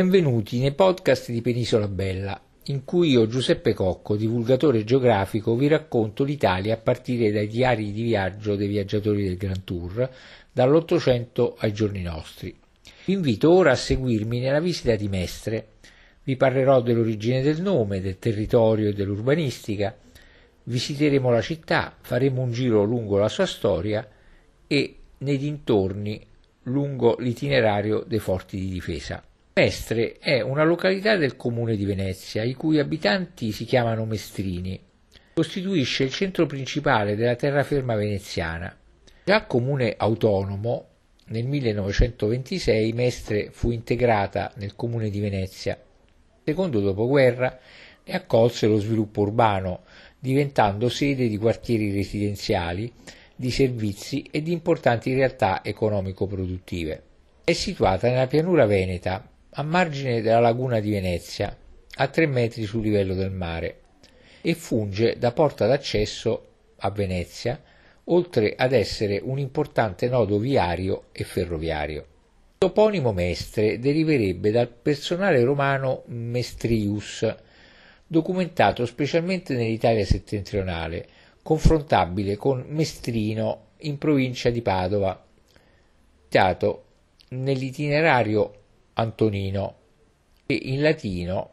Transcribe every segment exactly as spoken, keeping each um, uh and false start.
Benvenuti nei podcast di Penisola Bella, in cui io, Giuseppe Cocco, divulgatore geografico, vi racconto l'Italia a partire dai diari di viaggio dei viaggiatori del Grand Tour, dall'Ottocento ai giorni nostri. Vi invito ora a seguirmi nella visita di Mestre. Vi parlerò dell'origine del nome, del territorio e dell'urbanistica. Visiteremo la città, faremo un giro lungo la sua storia e nei dintorni lungo l'itinerario dei forti di difesa. Mestre è una località del comune di Venezia, i cui abitanti si chiamano mestrini. Costituisce il centro principale della terraferma veneziana. Già comune autonomo, nel millenovecentoventisei Mestre fu integrata nel comune di Venezia. Secondo dopoguerra ne accolse lo sviluppo urbano, diventando sede di quartieri residenziali, di servizi e di importanti realtà economico-produttive. È situata nella pianura veneta, a margine della laguna di Venezia, a tre metri sul livello del mare, e funge da porta d'accesso a Venezia, oltre ad essere un importante nodo viario e ferroviario. Il toponimo Mestre deriverebbe dal personale romano Mestrius, documentato specialmente nell'Italia settentrionale, confrontabile con Mestrino in provincia di Padova, citato nell'itinerario Antonino, che in latino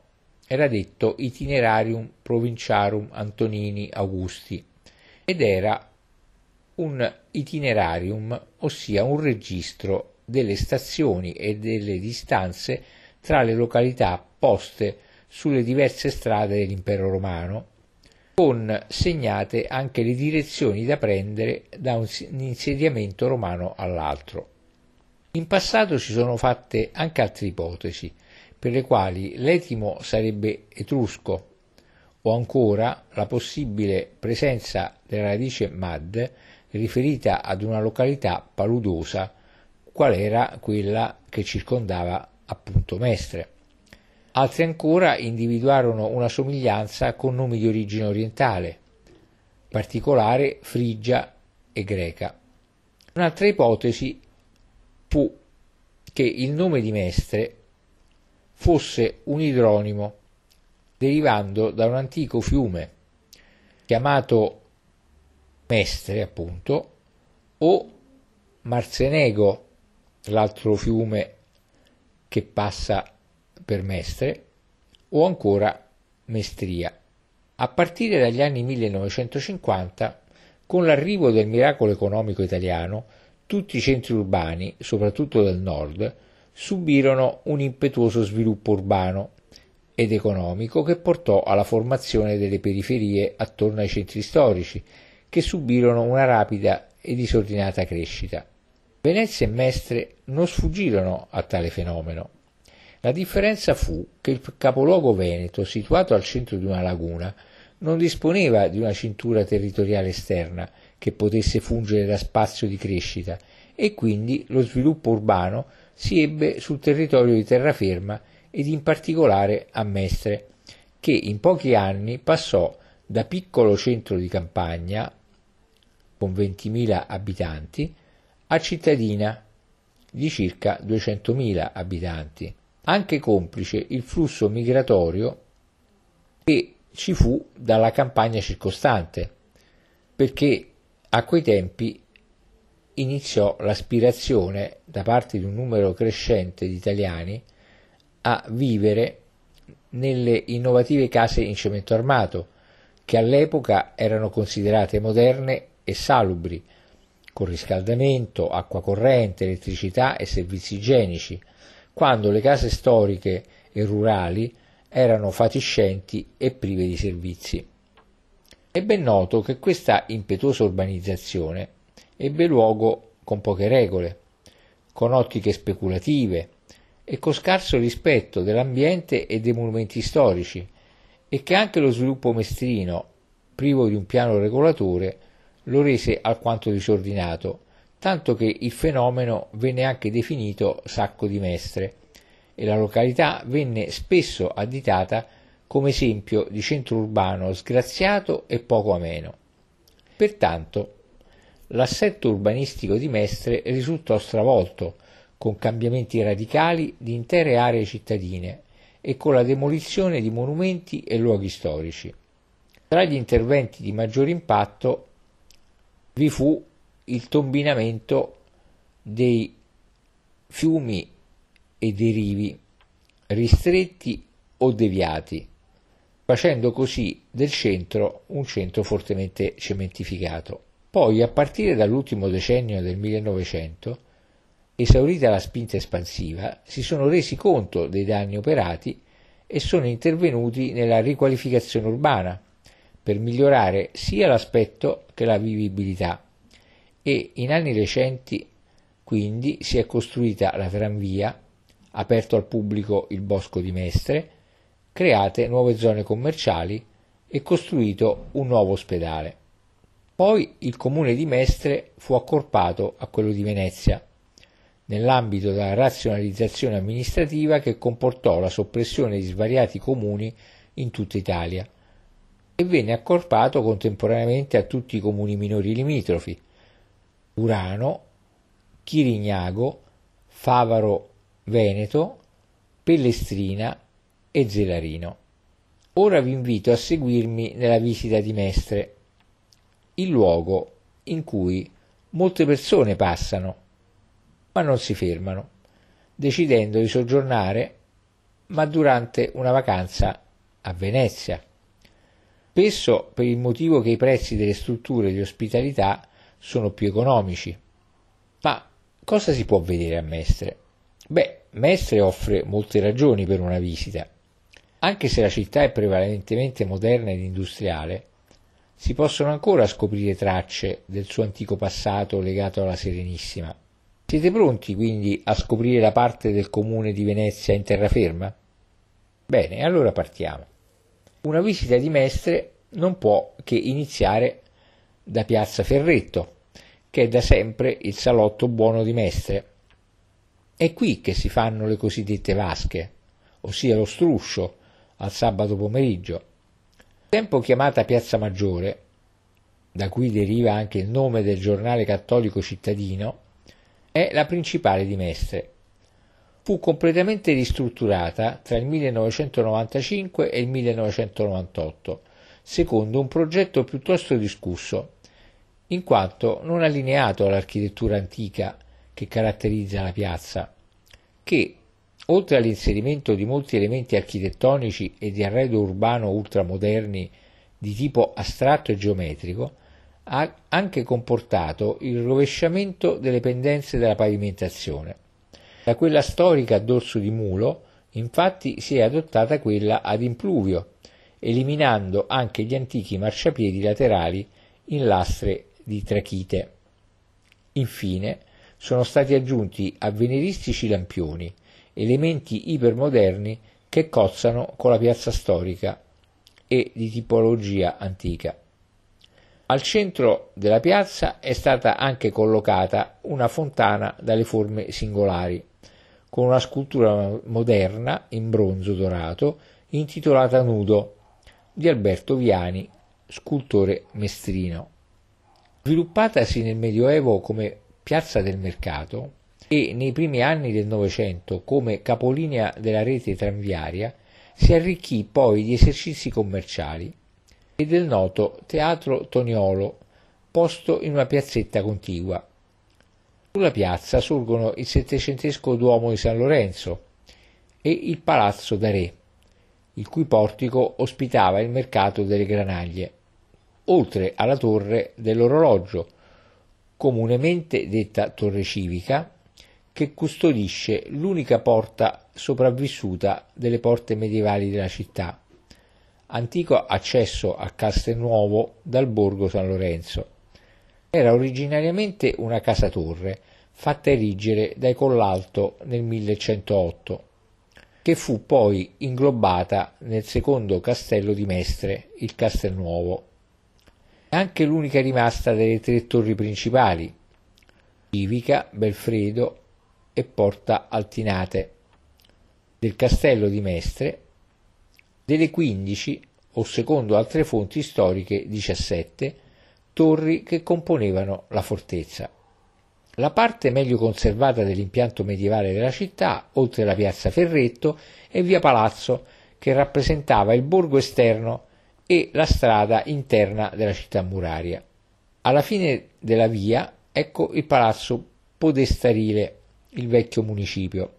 era detto itinerarium provinciarum Antonini Augusti, ed era un itinerarium, ossia un registro delle stazioni e delle distanze tra le località poste sulle diverse strade dell'impero romano, con segnate anche le direzioni da prendere da un insediamento romano all'altro. In passato si sono fatte anche altre ipotesi, per le quali l'etimo sarebbe etrusco, o ancora la possibile presenza della radice mad riferita ad una località paludosa, qual era quella che circondava appunto Mestre. Altri ancora individuarono una somiglianza con nomi di origine orientale, in particolare frigia e greca. Un'altra ipotesi fu che il nome di Mestre fosse un idronimo derivando da un antico fiume chiamato Mestre, appunto, o Marzenego, l'altro fiume che passa per Mestre, o ancora Mestria. A partire dagli anni millenovecentocinquanta, con l'arrivo del miracolo economico italiano, tutti i centri urbani, soprattutto del nord, subirono un impetuoso sviluppo urbano ed economico che portò alla formazione delle periferie attorno ai centri storici, che subirono una rapida e disordinata crescita. Venezia e Mestre non sfuggirono a tale fenomeno. La differenza fu che il capoluogo veneto, situato al centro di una laguna, non disponeva di una cintura territoriale esterna che potesse fungere da spazio di crescita, e quindi lo sviluppo urbano si ebbe sul territorio di terraferma ed in particolare a Mestre, che in pochi anni passò da piccolo centro di campagna con ventimila abitanti a cittadina di circa duecentomila abitanti, anche complice il flusso migratorio che ci fu dalla campagna circostante, perché a quei tempi iniziò l'aspirazione da parte di un numero crescente di italiani a vivere nelle innovative case in cemento armato, che all'epoca erano considerate moderne e salubri, con riscaldamento, acqua corrente, elettricità e servizi igienici, quando le case storiche e rurali erano fatiscenti e prive di servizi. È ben noto che questa impetuosa urbanizzazione ebbe luogo con poche regole, con ottiche speculative e con scarso rispetto dell'ambiente e dei monumenti storici, e che anche lo sviluppo mestrino, privo di un piano regolatore, lo rese alquanto disordinato, tanto che il fenomeno venne anche definito sacco di Mestre, e la località venne spesso additata come esempio di centro urbano sgraziato e poco ameno. Pertanto, l'assetto urbanistico di Mestre risultò stravolto, con cambiamenti radicali di intere aree cittadine e con la demolizione di monumenti e luoghi storici. Tra gli interventi di maggior impatto vi fu il tombinamento dei fiumi e dei rivi, ristretti o deviati, facendo così del centro un centro fortemente cementificato. Poi, a partire dall'ultimo decennio del millenovecento, esaurita la spinta espansiva, si sono resi conto dei danni operati e sono intervenuti nella riqualificazione urbana per migliorare sia l'aspetto che la vivibilità, e in anni recenti quindi si è costruita la tranvia, aperto al pubblico il bosco di Mestre, create nuove zone commerciali e costruito un nuovo ospedale. Poi il comune di Mestre fu accorpato a quello di Venezia, nell'ambito della razionalizzazione amministrativa che comportò la soppressione di svariati comuni in tutta Italia, e venne accorpato contemporaneamente a tutti i comuni minori limitrofi: Urano, Chirignago, Favaro Veneto, Pellestrina e Zelarino. Ora vi invito a seguirmi nella visita di Mestre, il luogo in cui molte persone passano ma non si fermano, decidendo di soggiornare, ma durante una vacanza a Venezia. Spesso per il motivo che i prezzi delle strutture di ospitalità sono più economici. Ma cosa si può vedere a Mestre? Beh, Mestre offre molte ragioni per una visita. Anche se la città è prevalentemente moderna ed industriale, si possono ancora scoprire tracce del suo antico passato legato alla Serenissima. Siete pronti quindi a scoprire la parte del comune di Venezia in terraferma? Bene, allora partiamo. Una visita di Mestre non può che iniziare da Piazza Ferretto, che è da sempre il salotto buono di Mestre. È qui che si fanno le cosiddette vasche, ossia lo struscio, al sabato pomeriggio. Tempo chiamata Piazza Maggiore, da cui deriva anche il nome del giornale cattolico cittadino, è la principale di Mestre. Fu completamente ristrutturata tra il millenovecentonovantacinque e il millenovecentonovantotto, secondo un progetto piuttosto discusso, in quanto non allineato all'architettura antica che caratterizza la piazza, che, oltre all'inserimento di molti elementi architettonici e di arredo urbano ultramoderni di tipo astratto e geometrico, ha anche comportato il rovesciamento delle pendenze della pavimentazione. Da quella storica a dorso di mulo, infatti, si è adottata quella ad impluvio, eliminando anche gli antichi marciapiedi laterali in lastre di trachite. Infine, sono stati aggiunti avveniristici lampioni, elementi ipermoderni che cozzano con la piazza storica e di tipologia antica. Al centro della piazza è stata anche collocata una fontana dalle forme singolari, con una scultura moderna in bronzo dorato intitolata Nudo, di Alberto Viani, scultore mestrino. Sviluppatasi nel Medioevo come piazza del mercato e nei primi anni del Novecento come capolinea della rete tranviaria, si arricchì poi di esercizi commerciali e del noto Teatro Toniolo, posto in una piazzetta contigua. Sulla piazza sorgono il settecentesco Duomo di San Lorenzo e il Palazzo da Re, il cui portico ospitava il mercato delle granaglie, oltre alla torre dell'orologio, comunemente detta torre civica, che custodisce l'unica porta sopravvissuta delle porte medievali della città, antico accesso a Castelnuovo dal borgo San Lorenzo. Era originariamente una casa-torre fatta erigere dai Collalto nel millecentootto, che fu poi inglobata nel secondo castello di Mestre, il Castelnuovo. È anche l'unica rimasta delle tre torri principali, Civica, Belfredo e Porta Altinate, del castello di Mestre, delle quindici, o secondo altre fonti storiche diciassette, torri che componevano la fortezza. La parte meglio conservata dell'impianto medievale della città, oltre la piazza Ferretto, è via Palazzo, che rappresentava il borgo esterno e la strada interna della città muraria. Alla fine della via ecco il palazzo podestarile, il vecchio municipio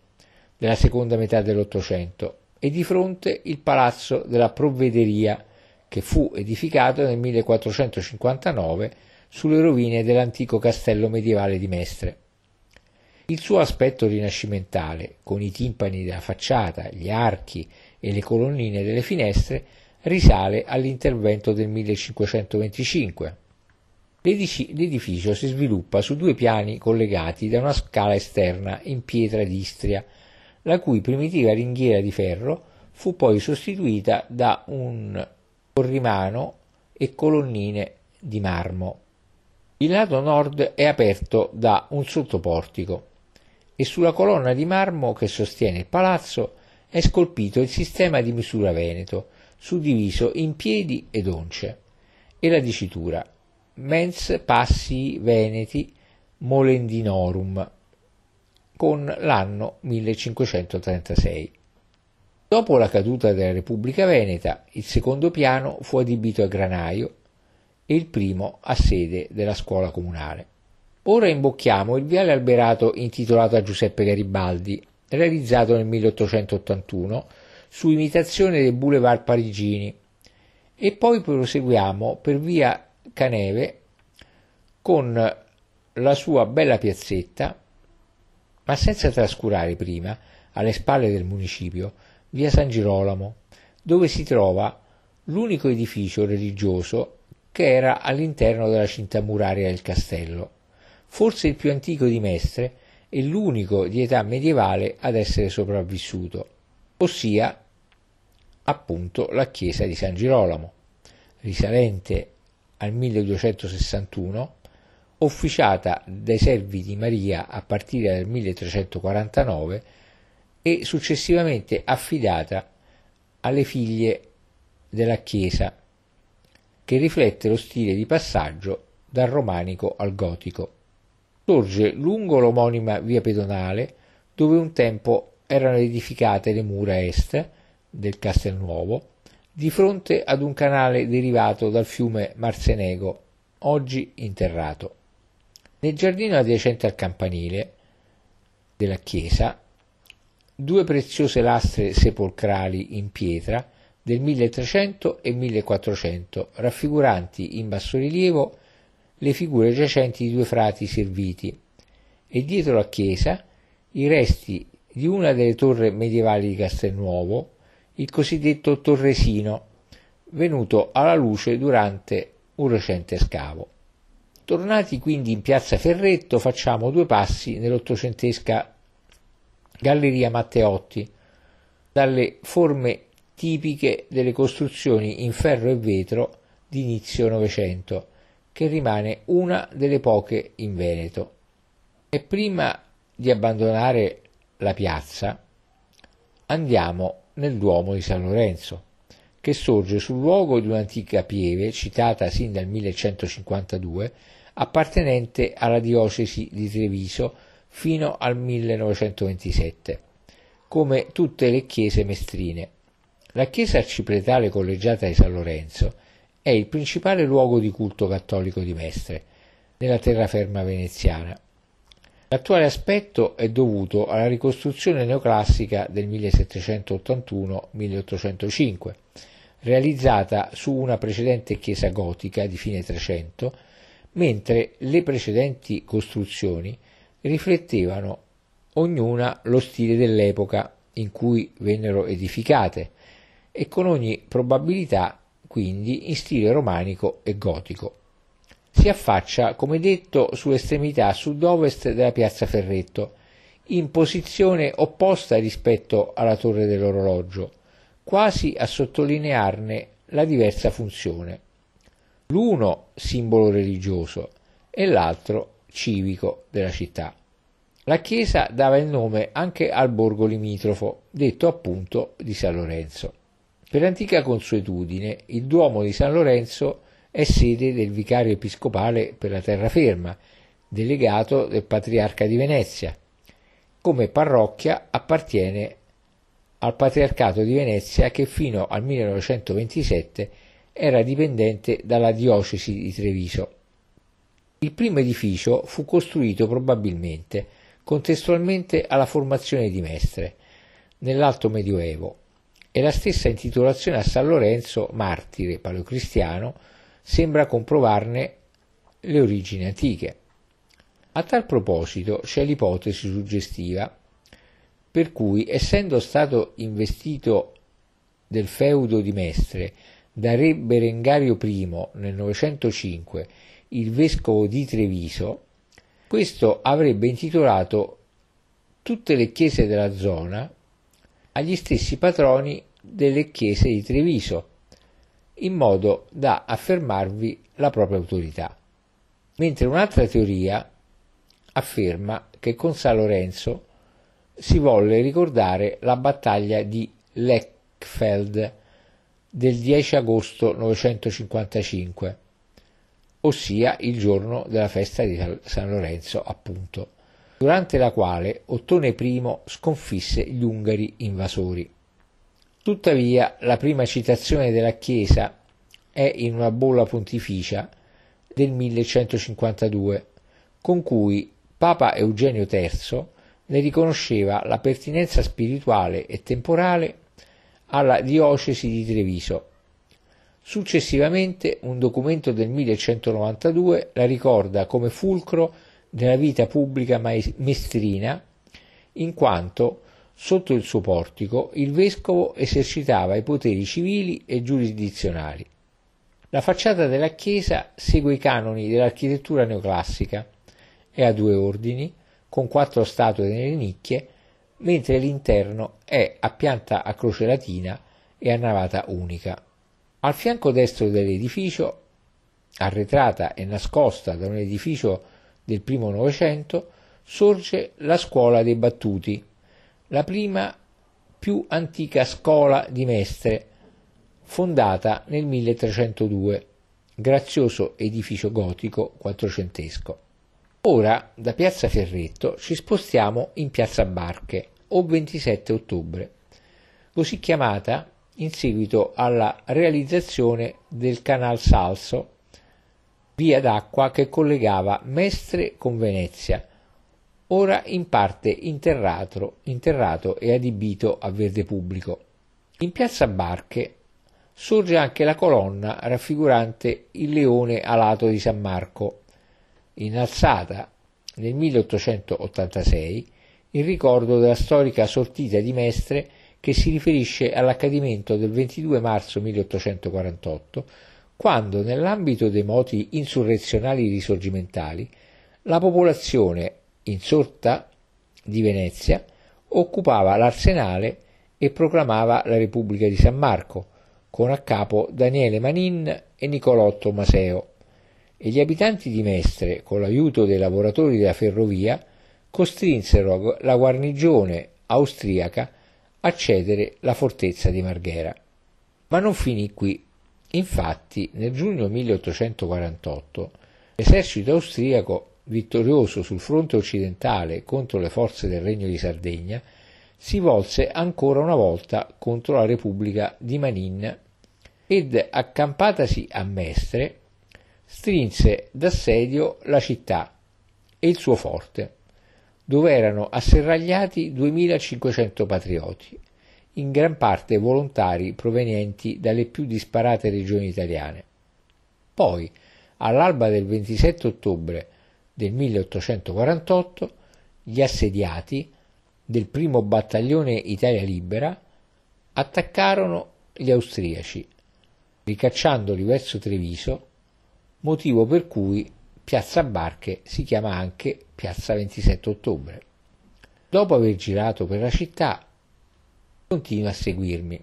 della seconda metà dell'Ottocento, e di fronte il palazzo della Provvederia, che fu edificato nel millequattrocentocinquantanove sulle rovine dell'antico castello medievale di Mestre. Il suo aspetto rinascimentale, con i timpani della facciata, gli archi e le colonnine delle finestre, risale all'intervento del millecinquecentoventicinque. L'edificio si sviluppa su due piani collegati da una scala esterna in pietra d'Istria, la cui primitiva ringhiera di ferro fu poi sostituita da un corrimano e colonnine di marmo. Il lato nord è aperto da un sottoportico e sulla colonna di marmo che sostiene il palazzo è scolpito il sistema di misura veneto, suddiviso in piedi ed once, e la dicitura mens passi veneti molendinorum, con l'anno millecinquecentotrentasei. Dopo la caduta della Repubblica Veneta, il secondo piano fu adibito a granaio e il primo a sede della scuola comunale. Ora imbocchiamo il viale alberato intitolato a Giuseppe Garibaldi, realizzato nel milleottocentottantuno su imitazione dei boulevard parigini, e poi proseguiamo per via Caneve con la sua bella piazzetta, ma senza trascurare prima, alle spalle del municipio, via San Girolamo, dove si trova l'unico edificio religioso che era all'interno della cinta muraria del castello, forse il più antico di Mestre e l'unico di età medievale ad essere sopravvissuto, ossia appunto la chiesa di San Girolamo, risalente al milleduecentosessantuno, officiata dai servi di Maria a partire dal milletrecentoquarantanove e successivamente affidata alle figlie della Chiesa, che riflette lo stile di passaggio dal romanico al gotico. Sorge lungo l'omonima via pedonale, dove un tempo erano edificate le mura est del Castelnuovo, di fronte ad un canale derivato dal fiume Marzenego, oggi interrato. Nel giardino adiacente al campanile della chiesa, due preziose lastre sepolcrali in pietra del milletrecento e millequattrocento, raffiguranti in bassorilievo le figure giacenti di due frati serviti, e dietro la chiesa i resti di una delle torri medievali di Castelnuovo, il cosiddetto torresino, venuto alla luce durante un recente scavo. Tornati quindi in piazza Ferretto, facciamo due passi nell'ottocentesca Galleria Matteotti, dalle forme tipiche delle costruzioni in ferro e vetro di inizio Novecento, che rimane una delle poche in Veneto. E prima di abbandonare la piazza, andiamo nel Duomo di San Lorenzo, che sorge sul luogo di un'antica pieve citata sin dal millecentocinquantadue, appartenente alla diocesi di Treviso fino al millenovecentoventisette, come tutte le chiese mestrine. La chiesa arcipretale collegiata di San Lorenzo è il principale luogo di culto cattolico di Mestre, nella terraferma veneziana. L'attuale aspetto è dovuto alla ricostruzione neoclassica del millesettecentottantuno milleottocentocinque, realizzata su una precedente chiesa gotica di fine Trecento, mentre le precedenti costruzioni riflettevano ognuna lo stile dell'epoca in cui vennero edificate e con ogni probabilità quindi in stile romanico e gotico. Si affaccia, come detto, sull'estremità sud-ovest della piazza Ferretto, in posizione opposta rispetto alla torre dell'orologio, quasi a sottolinearne la diversa funzione, l'uno simbolo religioso e l'altro civico della città. La chiesa dava il nome anche al borgo limitrofo, detto appunto di San Lorenzo. Per antica consuetudine, il Duomo di San Lorenzo è sede del vicario episcopale per la terraferma, delegato del Patriarca di Venezia. Come parrocchia appartiene al Patriarcato di Venezia, che fino al millenovecentoventisette era dipendente dalla diocesi di Treviso. Il primo edificio fu costruito probabilmente contestualmente alla formazione di Mestre, nell'Alto Medioevo, e la stessa intitolazione a San Lorenzo, martire paleocristiano, sembra comprovarne le origini antiche. A tal proposito c'è l'ipotesi suggestiva per cui, essendo stato investito del feudo di Mestre da re Berengario primo nel novecentocinque il vescovo di Treviso, questo avrebbe intitolato tutte le chiese della zona agli stessi patroni delle chiese di Treviso, in modo da affermarvi la propria autorità. Mentre un'altra teoria afferma che con San Lorenzo si volle ricordare la battaglia di Lechfeld del dieci agosto novecentocinquantacinque, ossia il giorno della festa di San Lorenzo, appunto, durante la quale Ottone primo sconfisse gli Ungari invasori. Tuttavia, la prima citazione della Chiesa è in una bolla pontificia del millecentocinquantadue, con cui Papa Eugenio terzo ne riconosceva la pertinenza spirituale e temporale alla diocesi di Treviso. Successivamente un documento del millecentonovantadue la ricorda come fulcro della vita pubblica mestrina, in quanto sotto il suo portico il vescovo esercitava i poteri civili e giurisdizionali. La facciata della chiesa segue i canoni dell'architettura neoclassica, è a due ordini, con quattro statue nelle nicchie, mentre l'interno è a pianta a croce latina e a navata unica. Al fianco destro dell'edificio, arretrata e nascosta da un edificio del primo Novecento, sorge la Scuola dei Battuti, la prima più antica scuola di Mestre, fondata nel milletrecentodue, grazioso edificio gotico quattrocentesco. Ora, da Piazza Ferretto, ci spostiamo in Piazza Barche, o ventisette ottobre, così chiamata in seguito alla realizzazione del Canal Salso, via d'acqua che collegava Mestre con Venezia, ora in parte interrato, interrato e adibito a verde pubblico. In Piazza Barche sorge anche la colonna raffigurante il Leone Alato di San Marco, innalzata nel milleottocentottantasei in ricordo della storica sortita di Mestre che si riferisce all'accadimento del ventidue marzo milleottocentoquarantotto, quando nell'ambito dei moti insurrezionali risorgimentali la popolazione insorta di Venezia occupava l'arsenale e proclamava la Repubblica di San Marco, con a capo Daniele Manin e Niccolò Tommaseo, e gli abitanti di Mestre, con l'aiuto dei lavoratori della ferrovia, costrinsero la guarnigione austriaca a cedere la fortezza di Marghera. Ma non finì qui. Infatti, nel giugno milleottocentoquarantotto, l'esercito austriaco, vittorioso sul fronte occidentale contro le forze del Regno di Sardegna, si volse ancora una volta contro la Repubblica di Manin ed, accampatasi a Mestre, strinse d'assedio la città e il suo forte, dove erano asserragliati duemilacinquecento patrioti, in gran parte volontari provenienti dalle più disparate regioni italiane. Poi, all'alba del ventisette ottobre del milleottocentoquarantotto, gli assediati del primo battaglione Italia Libera attaccarono gli austriaci, ricacciandoli verso Treviso, motivo per cui Piazza Barche si chiama anche Piazza ventisette ottobre. Dopo aver girato per la città, continua a seguirmi.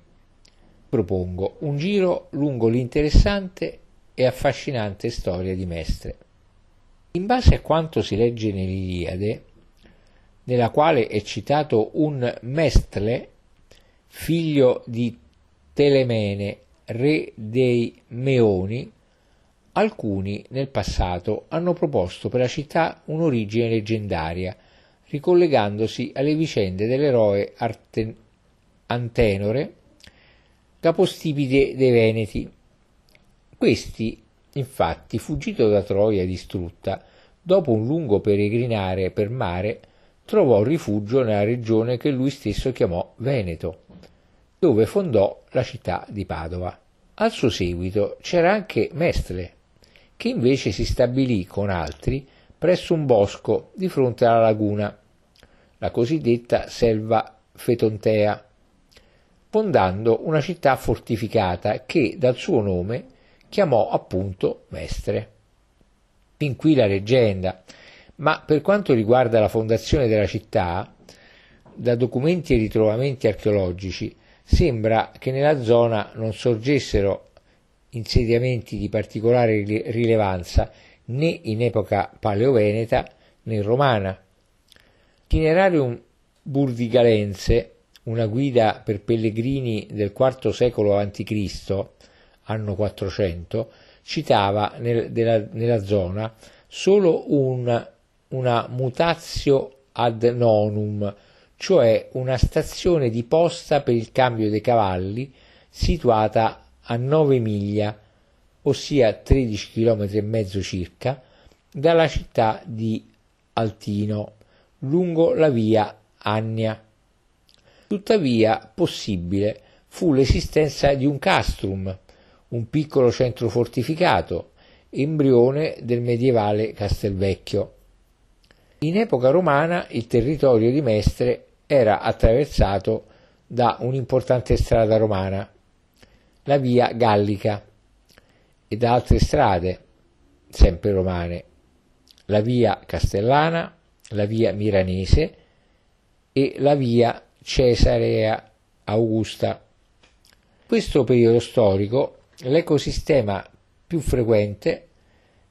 Propongo un giro lungo l'interessante e affascinante storia di Mestre. In base a quanto si legge nell'Iliade, nella quale è citato un Mestre, figlio di Telemene, re dei Meoni, Alcuni nel passato hanno proposto per la città un'origine leggendaria, ricollegandosi alle vicende dell'eroe Arte... Antenore, capostipite dei Veneti. Questi, infatti, fuggito da Troia distrutta, dopo un lungo peregrinare per mare, trovò rifugio nella regione che lui stesso chiamò Veneto, dove fondò la città di Padova. Al suo seguito c'era anche Mestre, che invece si stabilì con altri presso un bosco di fronte alla laguna, la cosiddetta selva fetontea, fondando una città fortificata che dal suo nome chiamò appunto Mestre. Fin qui la leggenda, ma per quanto riguarda la fondazione della città, da documenti e ritrovamenti archeologici sembra che nella zona non sorgessero insediamenti di particolare rilevanza né in epoca paleoveneta né romana. L'itinerarium burdigalense, una guida per pellegrini del quarto secolo avanti Cristo, anno quattrocento, citava nel, della, nella zona solo un, una mutatio ad nonum, cioè una stazione di posta per il cambio dei cavalli situata a nove miglia, ossia tredici chilometri e mezzo circa, dalla città di Altino, lungo la via Annia. Tuttavia possibile fu l'esistenza di un castrum, un piccolo centro fortificato, embrione del medievale Castelvecchio. In epoca romana il territorio di Mestre era attraversato da un'importante strada romana, la via Gallica, e da altre strade, sempre romane, la via Castellana, la via Milanese e la via Cesarea Augusta. In questo periodo storico l'ecosistema più frequente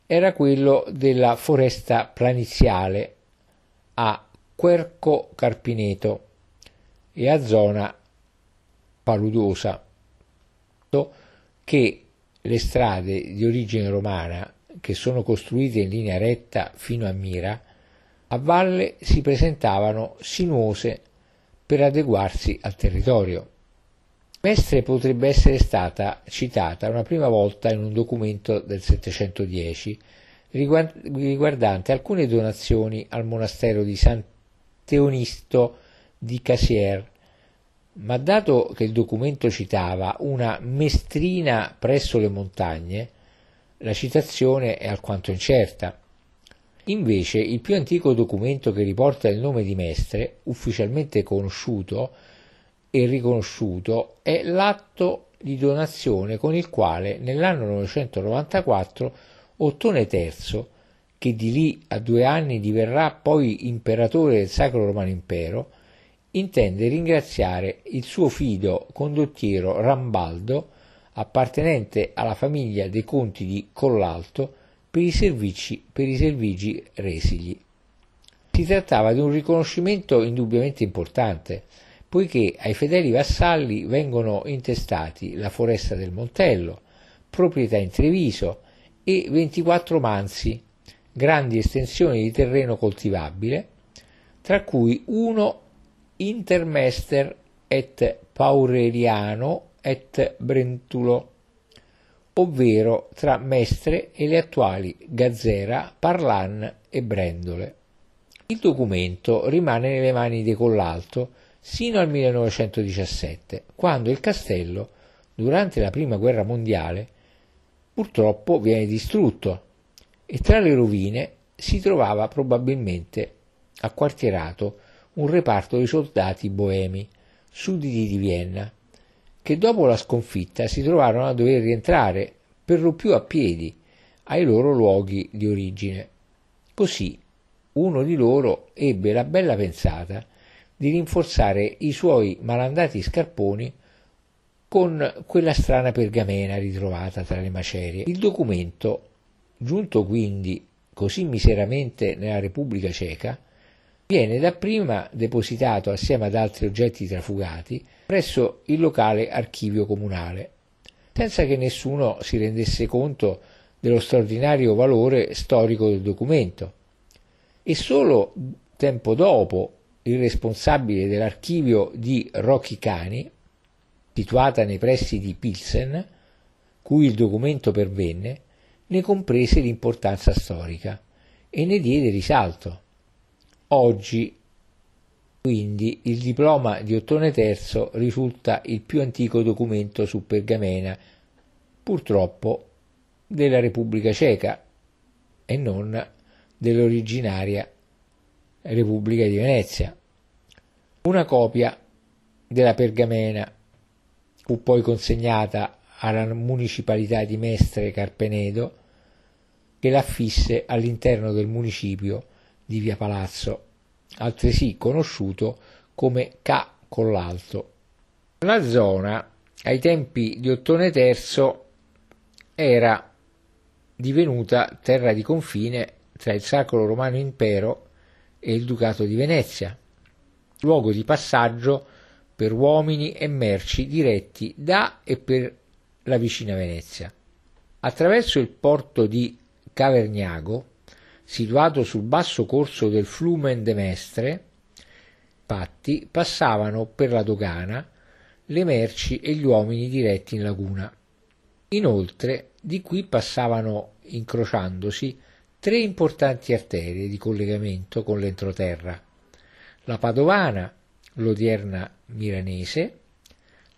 era quello della foresta planiziale a Querco Carpineto e a zona paludosa, che le strade di origine romana, che sono costruite in linea retta fino a Mira, a valle si presentavano sinuose per adeguarsi al territorio. Mestre potrebbe essere stata citata una prima volta in un documento del settecentodieci riguardante alcune donazioni al monastero di Sant'Eonisto di Casier, ma dato che il documento citava una mestrina presso le montagne, la citazione è alquanto incerta. Invece il più antico documento che riporta il nome di Mestre, ufficialmente conosciuto e riconosciuto, è l'atto di donazione con il quale nell'anno novecentonovantaquattro Ottone terzo, che di lì a due anni diverrà poi imperatore del Sacro Romano Impero, intende ringraziare il suo fido condottiero Rambaldo, appartenente alla famiglia dei conti di Collalto, per i servigi, per i servigi resigli. Si trattava di un riconoscimento indubbiamente importante, poiché ai fedeli vassalli vengono intestati la foresta del Montello, proprietà in Treviso, e ventiquattro mansi, grandi estensioni di terreno coltivabile, tra cui uno intermester et paureliano et brentulo, ovvero tra Mestre e le attuali Gazzera, Parlan e Brendole. Il documento rimane nelle mani di Collalto sino al millenovecentodiciassette, quando il castello, durante la Prima Guerra Mondiale, purtroppo viene distrutto e tra le rovine si trovava probabilmente acquartierato un reparto di soldati boemi, sudditi di Vienna, che dopo la sconfitta si trovarono a dover rientrare, per lo più a piedi, ai loro luoghi di origine. Così uno di loro ebbe la bella pensata di rinforzare i suoi malandati scarponi con quella strana pergamena ritrovata tra le macerie. Il documento, giunto quindi così miseramente nella Repubblica Ceca, viene dapprima depositato assieme ad altri oggetti trafugati presso il locale archivio comunale, senza che nessuno si rendesse conto dello straordinario valore storico del documento, e solo tempo dopo il responsabile dell'archivio di Rocchicani, situata nei pressi di Pilsen, cui il documento pervenne, ne comprese l'importanza storica e ne diede risalto. Oggi, quindi, il diploma di Ottone terzo risulta il più antico documento su pergamena, purtroppo, della Repubblica Ceca e non dell'originaria Repubblica di Venezia. Una copia della pergamena fu poi consegnata alla municipalità di Mestre Carpenedo, che l'affisse all'interno del municipio di Via Palazzo, altresì conosciuto come Ca Collalto. La zona ai tempi di Ottone terzo era divenuta terra di confine tra il Sacro Romano Impero e il Ducato di Venezia, luogo di passaggio per uomini e merci diretti da e per la vicina Venezia. Attraverso il porto di Caverniago, situato sul basso corso del Flumen de Mestre, infatti passavano per la dogana le merci e gli uomini diretti in laguna. Inoltre, di qui passavano, incrociandosi, tre importanti arterie di collegamento con l'entroterra: la padovana, l'odierna milanese,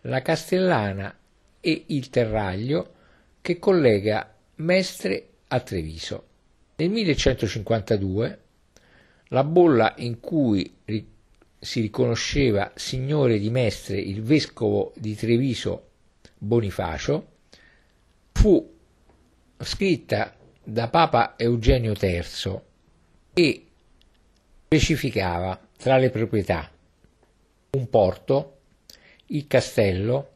la castellana e il Terraglio, che collega Mestre a Treviso. Nel millecentocinquantadue, la bolla in cui si riconosceva signore di Mestre il vescovo di Treviso Bonifacio fu scritta da Papa Eugenio terzo e specificava tra le proprietà un porto, il castello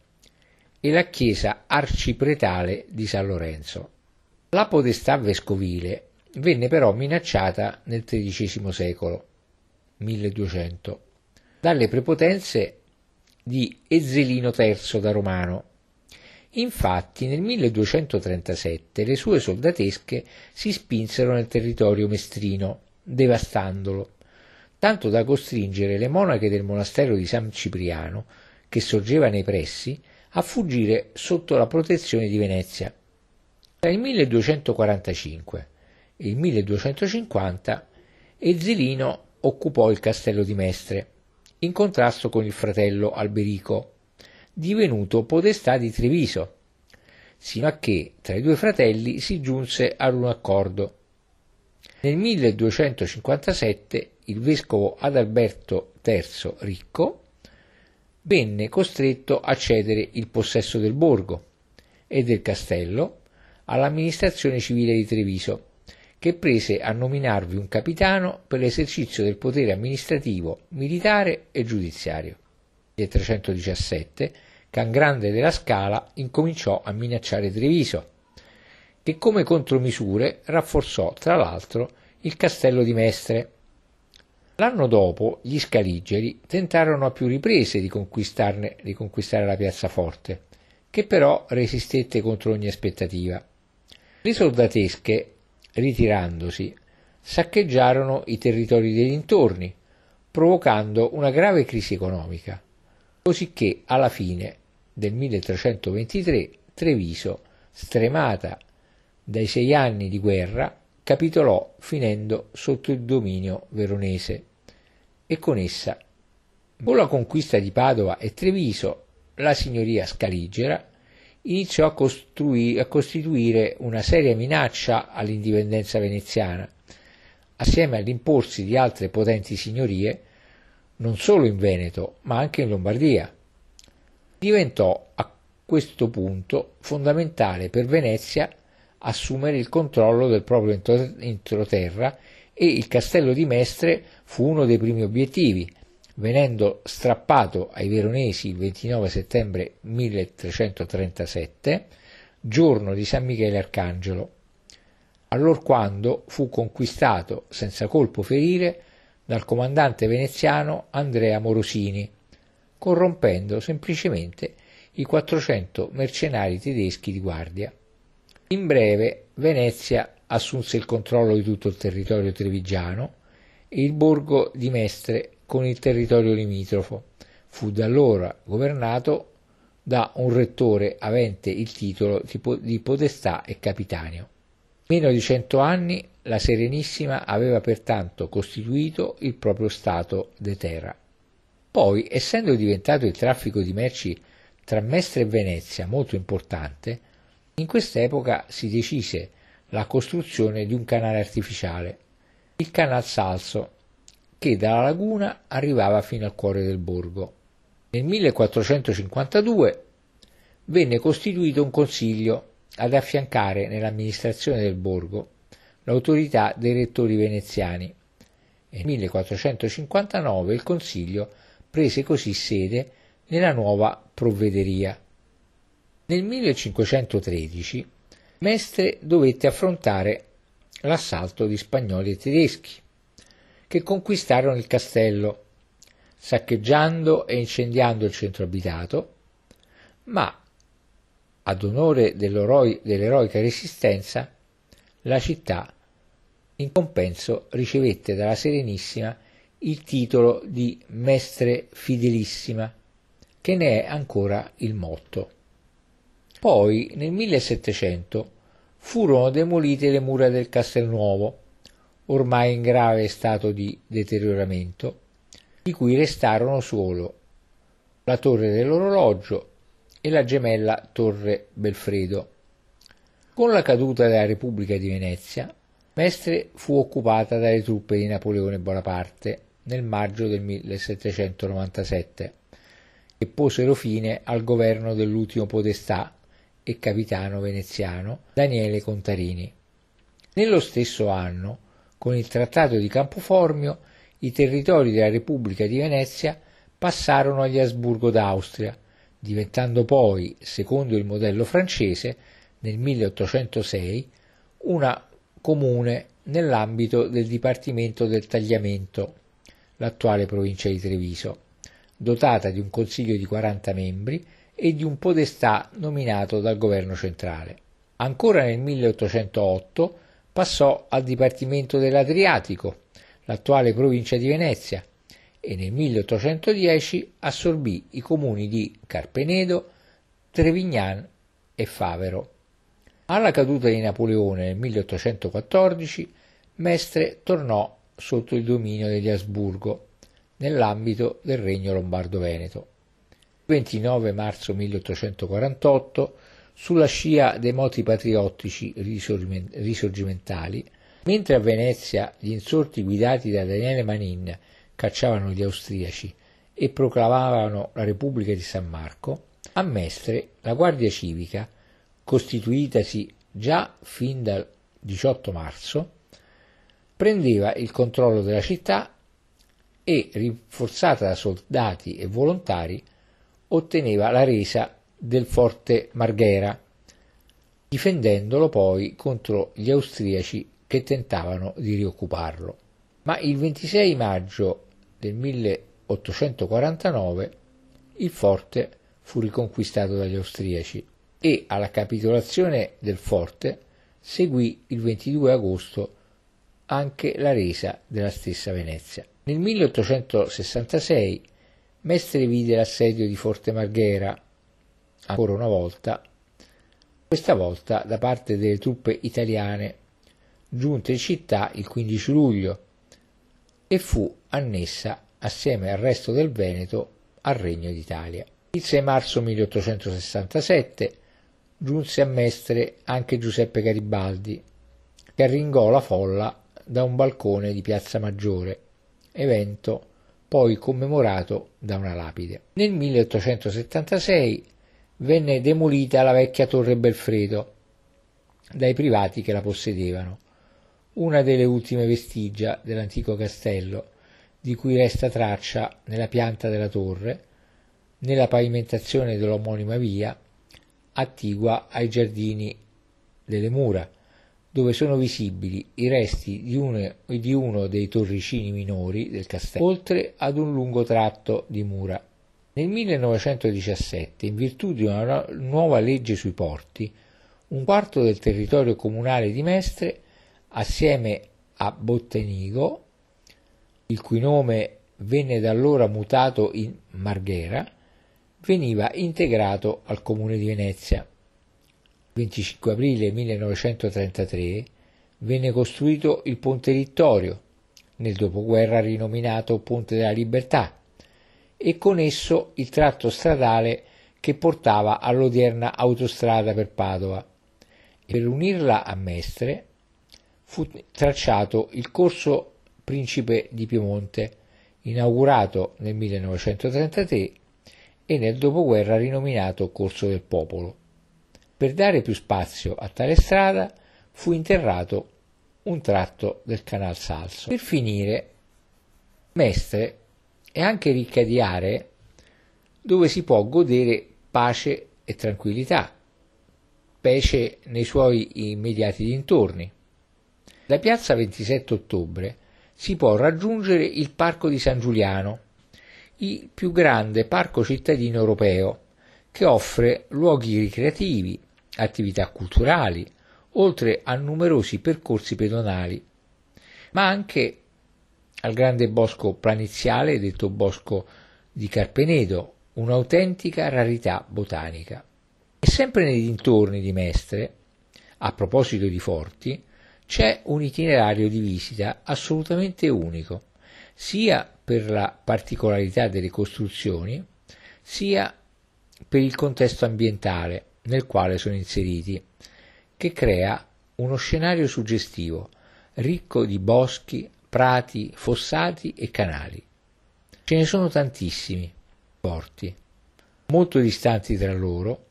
e la chiesa arcipretale di San Lorenzo. La podestà vescovile venne però minacciata nel tredicesimo secolo, milleduecento, dalle prepotenze di Ezzelino terzo da Romano. Infatti nel milleduecentotrentasette le sue soldatesche si spinsero nel territorio mestrino, devastandolo, tanto da costringere le monache del monastero di San Cipriano, che sorgeva nei pressi, a fuggire sotto la protezione di Venezia. Tra il milleduecentoquarantacinque e il milleduecentocinquanta Ezzelino occupò il castello di Mestre, in contrasto con il fratello Alberico, divenuto podestà di Treviso, sino a che tra i due fratelli si giunse ad un accordo. Nel milleduecentocinquantasette il vescovo Adalberto terzo Ricco venne costretto a cedere il possesso del borgo e del castello all'amministrazione civile di Treviso, che prese a nominarvi un capitano per l'esercizio del potere amministrativo, militare e giudiziario. Nel trecentodiciassette Can Grande della Scala incominciò a minacciare Treviso, che come contromisure rafforzò tra l'altro il castello di Mestre. L'anno dopo gli scaligeri tentarono a più riprese di, conquistarne, di conquistare la piazzaforte, che però resistette contro ogni aspettativa. Le soldatesche, ritirandosi, saccheggiarono i territori dei dintorni, provocando una grave crisi economica, cosicché alla fine del milletrecentoventitré Treviso, stremata dai sei anni di guerra, capitolò finendo sotto il dominio veronese e con essa, con la conquista di Padova e Treviso, la signoria scaligera iniziò a, costrui, a costituire una seria minaccia all'indipendenza veneziana, assieme all'imporsi di altre potenti signorie, non solo in Veneto, ma anche in Lombardia. Diventò a questo punto fondamentale per Venezia assumere il controllo del proprio entroterra e il castello di Mestre fu uno dei primi obiettivi, venendo strappato ai veronesi il ventinove settembre milletrecentotrentasette, giorno di San Michele Arcangelo, allorquando fu conquistato senza colpo ferire dal comandante veneziano Andrea Morosini, corrompendo semplicemente i quattrocento mercenari tedeschi di guardia. In breve Venezia assunse il controllo di tutto il territorio trevigiano e il borgo di Mestre con il territorio limitrofo fu da allora governato da un rettore avente il titolo di podestà e capitanio. In meno di cento anni la Serenissima aveva pertanto costituito il proprio stato de terra. Poi, essendo diventato il traffico di merci tra Mestre e Venezia molto importante, in quest'epoca si decise la costruzione di un canale artificiale, il Canal Salso, che dalla laguna arrivava fino al cuore del borgo. Nel millequattrocentocinquantadue venne costituito un consiglio ad affiancare nell'amministrazione del borgo l'autorità dei rettori veneziani e nel millequattrocentocinquantanove il consiglio prese così sede nella nuova provvederia. Nel millecinquecentotredici Mestre dovette affrontare l'assalto di spagnoli e tedeschi che conquistarono il castello, saccheggiando e incendiando il centro abitato, ma ad onore dell'eroica resistenza la città in compenso ricevette dalla Serenissima il titolo di Mestre Fidelissima, che ne è ancora il motto. Poi nel millesettecento furono demolite le mura del Castelnuovo, ormai in grave stato di deterioramento, di cui restarono solo la torre dell'orologio e la gemella torre Belfredo. Con la caduta della Repubblica di Venezia, Mestre fu occupata dalle truppe di Napoleone Bonaparte nel maggio del millesettecentonovantasette, che posero fine al governo dell'ultimo podestà e capitano veneziano Daniele Contarini. Nello stesso anno, con il Trattato di Campoformio, i territori della Repubblica di Venezia passarono agli Asburgo d'Austria, diventando poi, secondo il modello francese, nel milleottocentosei, una comune nell'ambito del Dipartimento del Tagliamento, l'attuale provincia di Treviso, dotata di un consiglio di quaranta membri e di un podestà nominato dal governo centrale. Ancora nel milleottocentootto passò al Dipartimento dell'Adriatico, l'attuale provincia di Venezia, e nel milleottocentodieci assorbì i comuni di Carpenedo, Trevignan e Favero. Alla caduta di Napoleone nel milleottocentoquattordici, Mestre tornò sotto il dominio degli Asburgo, nell'ambito del Regno Lombardo-Veneto. Il ventinove marzo milleottocentoquarantotto, sulla scia dei moti patriottici risorgimentali, mentre a Venezia gli insorti guidati da Daniele Manin cacciavano gli austriaci e proclamavano la Repubblica di San Marco, a Mestre la Guardia Civica, costituitasi già fin dal diciotto marzo, prendeva il controllo della città e, rinforzata da soldati e volontari, otteneva la resa del forte Marghera, difendendolo poi contro gli austriaci che tentavano di rioccuparlo. Ma il ventisei maggio del milleottocentoquarantanove il forte fu riconquistato dagli austriaci e alla capitolazione del forte seguì il ventidue agosto anche la resa della stessa Venezia. Nel milleottocentosessantasei Mestre vide l'assedio di Forte Marghera, ancora una volta, questa volta da parte delle truppe italiane, giunte in città il quindici luglio, e fu annessa assieme al resto del Veneto al Regno d'Italia. Il sei marzo milleottocentosessantasette giunse a Mestre anche Giuseppe Garibaldi, che arringò la folla da un balcone di Piazza Maggiore, evento poi commemorato da una lapide. Nel milleottocentosettantasei venne demolita la vecchia torre Belfredo dai privati che la possedevano, una delle ultime vestigia dell'antico castello, di cui resta traccia nella pianta della torre, nella pavimentazione dell'omonima via attigua ai giardini delle mura, dove sono visibili i resti di uno, di uno dei torricini minori del castello, oltre ad un lungo tratto di mura. Nel millenovecentodiciassette, in virtù di una nuova legge sui porti, Un quarto del territorio comunale di Mestre, assieme a Bottenigo, il cui nome venne da allora mutato in Marghera, veniva integrato al comune di Venezia. Il venticinque aprile millenovecentotrentatré venne costruito il Ponte Littorio, nel dopoguerra rinominato Ponte della Libertà, e con esso il tratto stradale che portava all'odierna autostrada per Padova. Per unirla a Mestre fu tracciato il corso Principe di Piemonte, inaugurato nel millenovecentotrentatré e nel dopoguerra rinominato Corso del Popolo. Per dare più spazio a tale strada fu interrato un tratto del Canal Salso. Per finire, Mestre è anche ricca di aree dove si può godere pace e tranquillità, specie nei suoi immediati dintorni. Da piazza ventisette ottobre si può raggiungere il Parco di San Giuliano, il più grande parco cittadino europeo, che offre luoghi ricreativi, attività culturali, oltre a numerosi percorsi pedonali, ma anche al grande bosco planiziale, detto bosco di Carpenedo, un'autentica rarità botanica. E sempre nei dintorni di Mestre, a proposito di forti, c'è un itinerario di visita assolutamente unico, sia per la particolarità delle costruzioni, sia per il contesto ambientale nel quale sono inseriti, che crea uno scenario suggestivo, ricco di boschi, prati, fossati e canali. Ce ne sono tantissimi forti, molto distanti tra loro,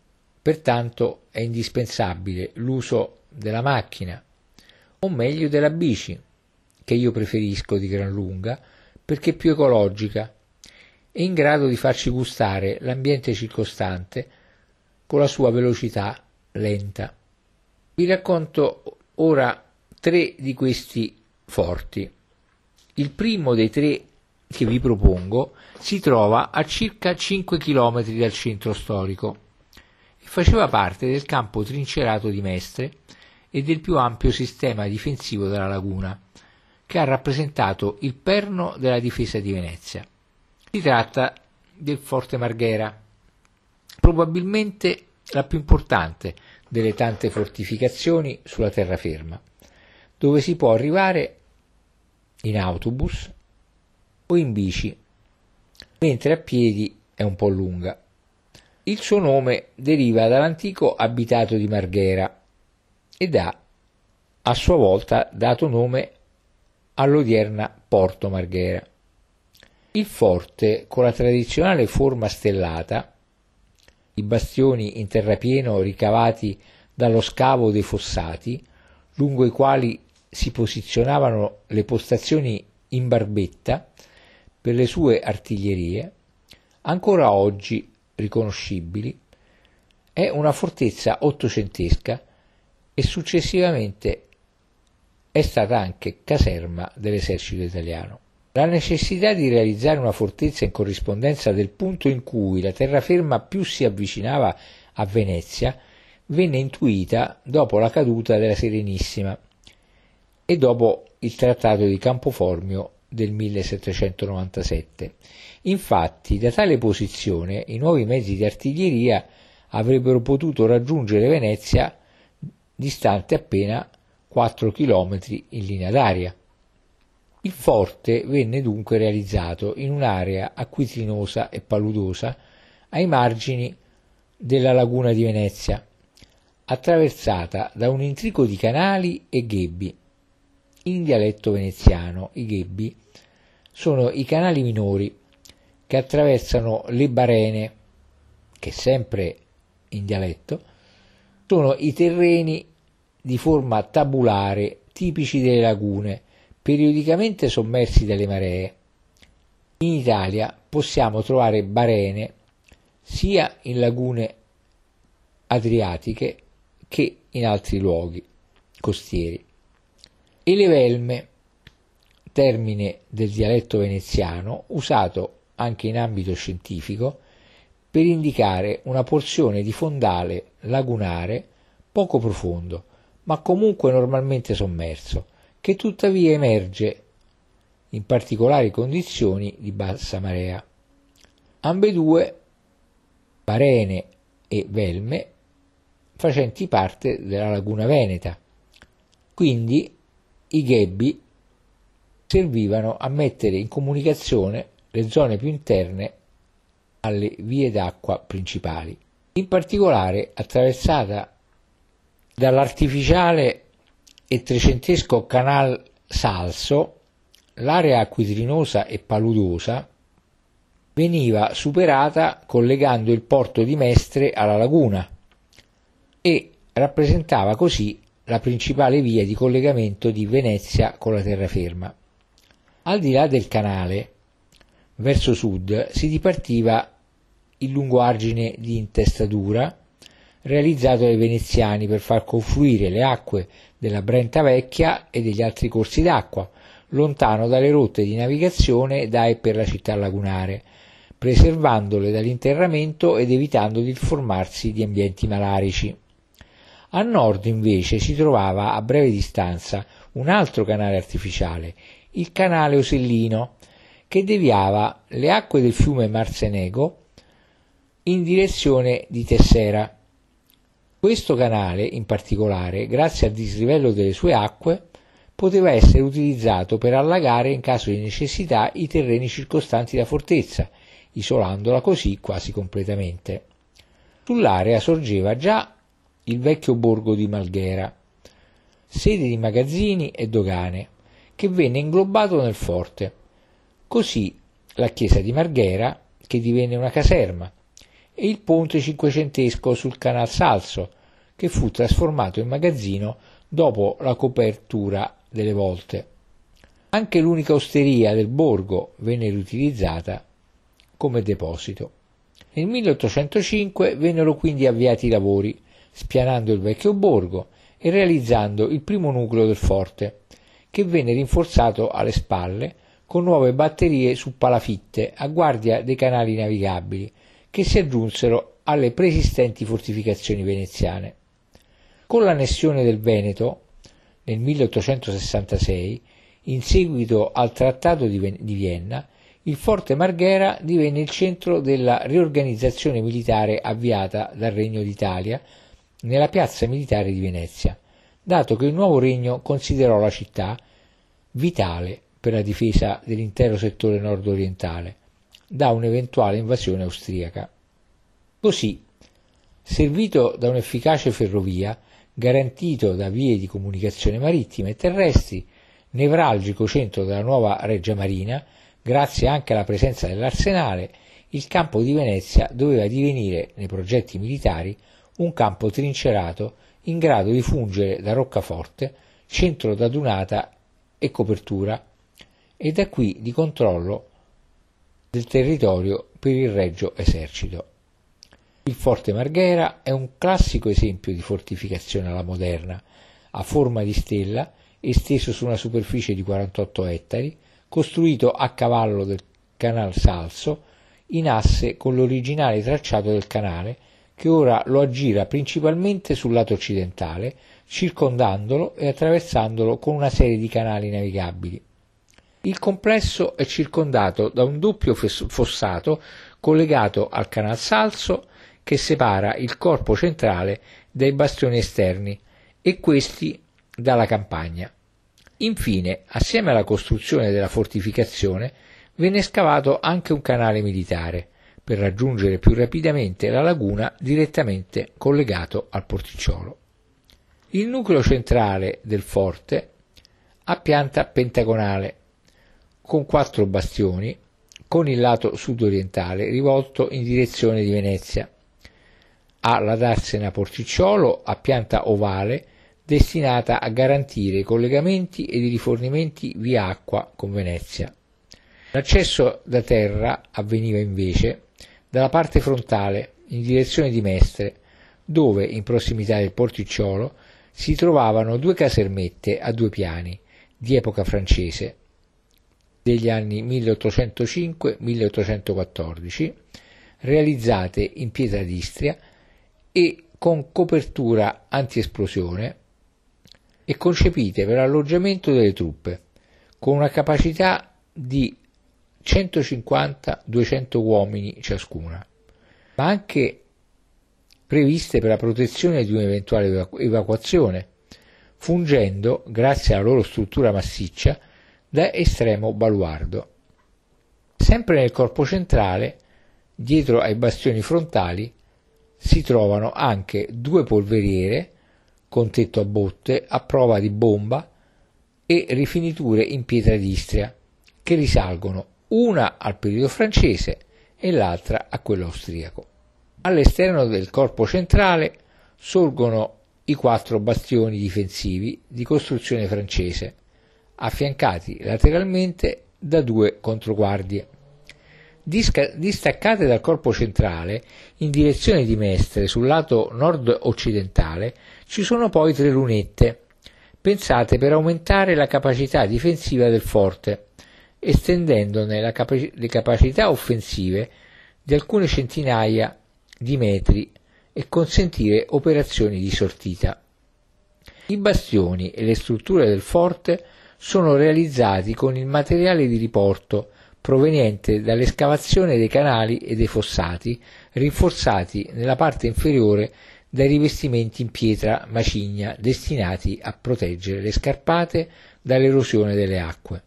pertanto è indispensabile l'uso della macchina, o meglio della bici, che io preferisco di gran lunga perché è più ecologica e in grado di farci gustare l'ambiente circostante con la sua velocità lenta. Vi racconto ora tre di questi forti. Il primo dei tre che vi propongo si trova a circa cinque chilometri dal centro storico e faceva parte del campo trincerato di Mestre e del più ampio sistema difensivo della laguna, che ha rappresentato il perno della difesa di Venezia. Si tratta del Forte Marghera, probabilmente la più importante delle tante fortificazioni sulla terraferma, dove si può arrivare in autobus o in bici, mentre a piedi è un po' lunga. Il suo nome deriva dall'antico abitato di Marghera, ed ha a sua volta dato nome all'odierna Porto Marghera. Il forte, con la tradizionale forma stellata, i bastioni in terrapieno ricavati dallo scavo dei fossati, lungo i quali si posizionavano le postazioni in barbetta per le sue artiglierie, ancora oggi riconoscibili, è una fortezza ottocentesca e successivamente è stata anche caserma dell'esercito italiano. La necessità di realizzare una fortezza in corrispondenza del punto in cui la terraferma più si avvicinava a Venezia venne intuita dopo la caduta della Serenissima e dopo il Trattato di Campoformio del millesettecentonovantasette. Infatti, da tale posizione i nuovi mezzi di artiglieria avrebbero potuto raggiungere Venezia distante appena quattro chilometri in linea d'aria. Il forte venne dunque realizzato in un'area acquitinosa e paludosa ai margini della laguna di Venezia, attraversata da un intrico di canali e ghebbi. In dialetto veneziano i ghebbi sono i canali minori che attraversano le barene, che sempre in dialetto sono i terreni di forma tabulare tipici delle lagune, periodicamente sommersi dalle maree. In Italia possiamo trovare barene sia in lagune adriatiche che in altri luoghi costieri. E le velme, termine del dialetto veneziano usato anche in ambito scientifico per indicare una porzione di fondale lagunare poco profondo, ma comunque normalmente sommerso, che tuttavia emerge in particolari condizioni di bassa marea. Ambedue Barene e Velme facenti parte della laguna veneta, quindi i ghebbi servivano a mettere in comunicazione le zone più interne alle vie d'acqua principali, in particolare attraversata dall'artificiale e trecentesco Canal Salso. L'area acquitrinosa e paludosa veniva superata collegando il porto di Mestre alla laguna e rappresentava così la principale via di collegamento di Venezia con la terraferma. Al di là del canale, verso sud, si dipartiva il lungo argine di intestatura realizzato dai veneziani per far confluire le acque della Brenta Vecchia e degli altri corsi d'acqua, lontano dalle rotte di navigazione da e per la città lagunare, preservandole dall'interramento ed evitando il formarsi di ambienti malarici. A nord invece si trovava a breve distanza un altro canale artificiale, il canale Osellino, che deviava le acque del fiume Marzenego in direzione di Tessera. Questo canale in particolare, grazie al dislivello delle sue acque, poteva essere utilizzato per allagare in caso di necessità i terreni circostanti la fortezza, isolandola così quasi completamente. Sull'area sorgeva già il vecchio borgo di Marghera, sede di magazzini e dogane, che venne inglobato nel forte. Così la chiesa di Marghera, che divenne una caserma, e il ponte cinquecentesco sul Canal Salso, che fu trasformato in magazzino dopo la copertura delle volte. Anche l'unica osteria del borgo venne riutilizzata come deposito. Nel milleottocentocinque vennero quindi avviati i lavori, spianando il vecchio borgo e realizzando il primo nucleo del forte, che venne rinforzato alle spalle con nuove batterie su palafitte a guardia dei canali navigabili, che si aggiunsero alle preesistenti fortificazioni veneziane. Con l'annessione del Veneto nel milleottocentosessantasei, in seguito al Trattato di, Ven- di Vienna, il Forte Marghera divenne il centro della riorganizzazione militare avviata dal Regno d'Italia nella piazza militare di Venezia, dato che il nuovo regno considerò la città vitale per la difesa dell'intero settore nord-orientale da un'eventuale invasione austriaca. Così, servito da un'efficace ferrovia, garantito da vie di comunicazione marittime e terrestri, nevralgico centro della nuova Regia Marina, grazie anche alla presenza dell'arsenale, il campo di Venezia doveva divenire, nei progetti militari, un campo trincerato in grado di fungere da roccaforte, centro d'adunata e copertura, e da qui di controllo del territorio per il Regio Esercito. Il Forte Marghera è un classico esempio di fortificazione alla moderna, a forma di stella, esteso su una superficie di quarantotto ettari, costruito a cavallo del Canal Salso, in asse con l'originale tracciato del canale, che ora lo aggira principalmente sul lato occidentale, circondandolo e attraversandolo con una serie di canali navigabili. Il complesso è circondato da un doppio fossato collegato al Canal Salso, che separa il corpo centrale dai bastioni esterni e questi dalla campagna. Infine, assieme alla costruzione della fortificazione, venne scavato anche un canale militare per raggiungere più rapidamente la laguna direttamente collegato al porticciolo. Il nucleo centrale del forte ha pianta pentagonale con quattro bastioni, con il lato sud-orientale rivolto in direzione di Venezia. Ha la darsena porticciolo a pianta ovale destinata a garantire i collegamenti ed i rifornimenti via acqua con Venezia. L'accesso da terra avveniva invece dalla parte frontale in direzione di Mestre, dove in prossimità del porticciolo si trovavano due casermette a due piani di epoca francese degli anni milleottocentocinque milleottocentoquattordici, realizzate in pietra d'Istria e con copertura antiesplosione e concepite per l'alloggiamento delle truppe, con una capacità di centocinquanta duecento uomini ciascuna, ma anche previste per la protezione di un'eventuale evacu- evacuazione, fungendo, grazie alla loro struttura massiccia, da estremo baluardo. Sempre nel corpo centrale, dietro ai bastioni frontali, si trovano anche due polveriere con tetto a botte a prova di bomba e rifiniture in pietra d'Istria, che risalgono una al periodo francese e l'altra a quello austriaco. All'esterno del corpo centrale sorgono i quattro bastioni difensivi di costruzione francese, affiancati lateralmente da due controguardie. Distaccate dal corpo centrale in direzione di Mestre sul lato nord-occidentale ci sono poi tre lunette pensate per aumentare la capacità difensiva del forte, estendendone la capac- le capacità offensive di alcune centinaia di metri e consentire operazioni di sortita. I bastioni e le strutture del forte sono realizzati con il materiale di riporto proveniente dall'escavazione dei canali e dei fossati, rinforzati nella parte inferiore dai rivestimenti in pietra macigna destinati a proteggere le scarpate dall'erosione delle acque.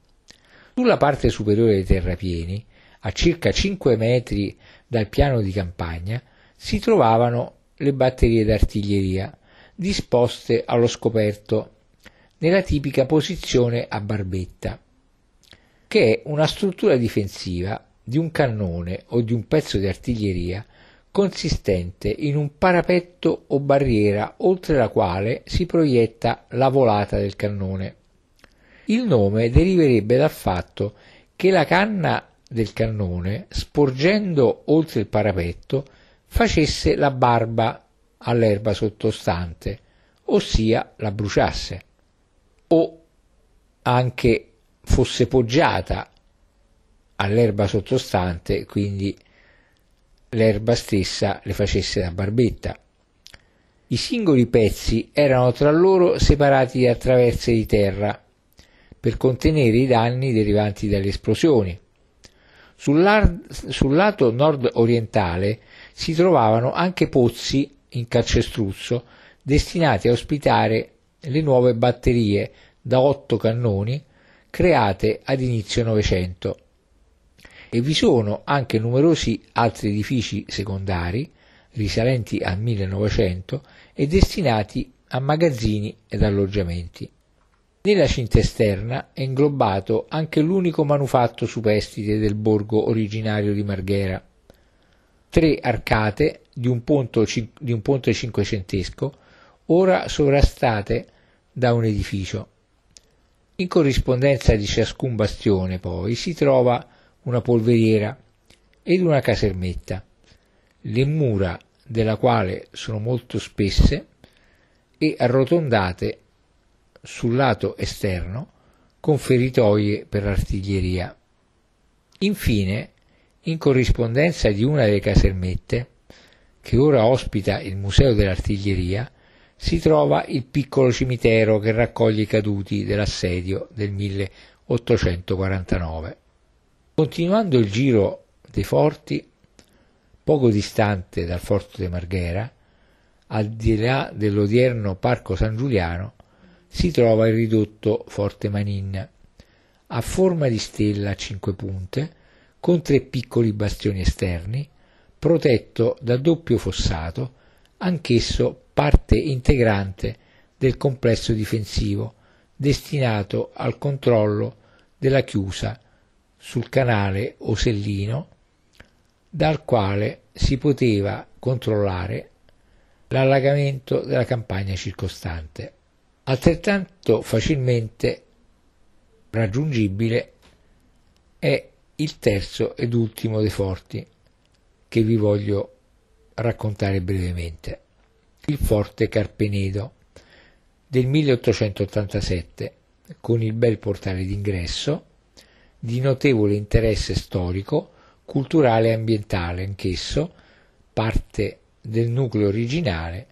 Sulla parte superiore dei terrapieni, a circa cinque metri dal piano di campagna, si trovavano le batterie d'artiglieria, disposte allo scoperto nella tipica posizione a barbetta, che è una struttura difensiva di un cannone o di un pezzo di artiglieria consistente in un parapetto o barriera oltre la quale si proietta la volata del cannone. Il nome deriverebbe dal fatto che la canna del cannone, sporgendo oltre il parapetto, facesse la barba all'erba sottostante, ossia la bruciasse, o anche fosse poggiata all'erba sottostante, quindi l'erba stessa le facesse la barbetta. I singoli pezzi erano tra loro separati da traverse di terra per contenere i danni derivanti dalle esplosioni. Sul, sul lato nord-orientale si trovavano anche pozzi in calcestruzzo destinati a ospitare le nuove batterie da otto cannoni create ad inizio Novecento, e vi sono anche numerosi altri edifici secondari risalenti al millenovecento e destinati a magazzini ed alloggiamenti. Nella cinta esterna è inglobato anche l'unico manufatto superstite del borgo originario di Marghera, tre arcate di un ponte cinquecentesco ora sovrastate da un edificio. In corrispondenza di ciascun bastione poi si trova una polveriera ed una casermetta, le mura della quale sono molto spesse e arrotondate sul lato esterno con feritoie per l'artiglieria. Infine, in corrispondenza di una delle casermette, che ora ospita il Museo dell'Artiglieria, si trova il piccolo cimitero che raccoglie i caduti dell'assedio del milleottocentoquarantanove. Continuando il giro dei forti, poco distante dal forte di Marghera, al di là dell'odierno Parco San Giuliano, si trova il ridotto Forte Manin, a forma di stella a cinque punte, con tre piccoli bastioni esterni, protetto da doppio fossato, anch'esso parte integrante del complesso difensivo destinato al controllo della chiusa sul canale Osellino, dal quale si poteva controllare l'allagamento della campagna circostante. Altrettanto facilmente raggiungibile è il terzo ed ultimo dei forti, che vi voglio raccontare brevemente. Il forte Carpenedo del milleottocentottantasette, con il bel portale d'ingresso, di notevole interesse storico, culturale e ambientale anch'esso, parte del nucleo originale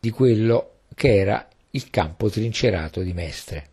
di quello che era il campo trincerato di Mestre.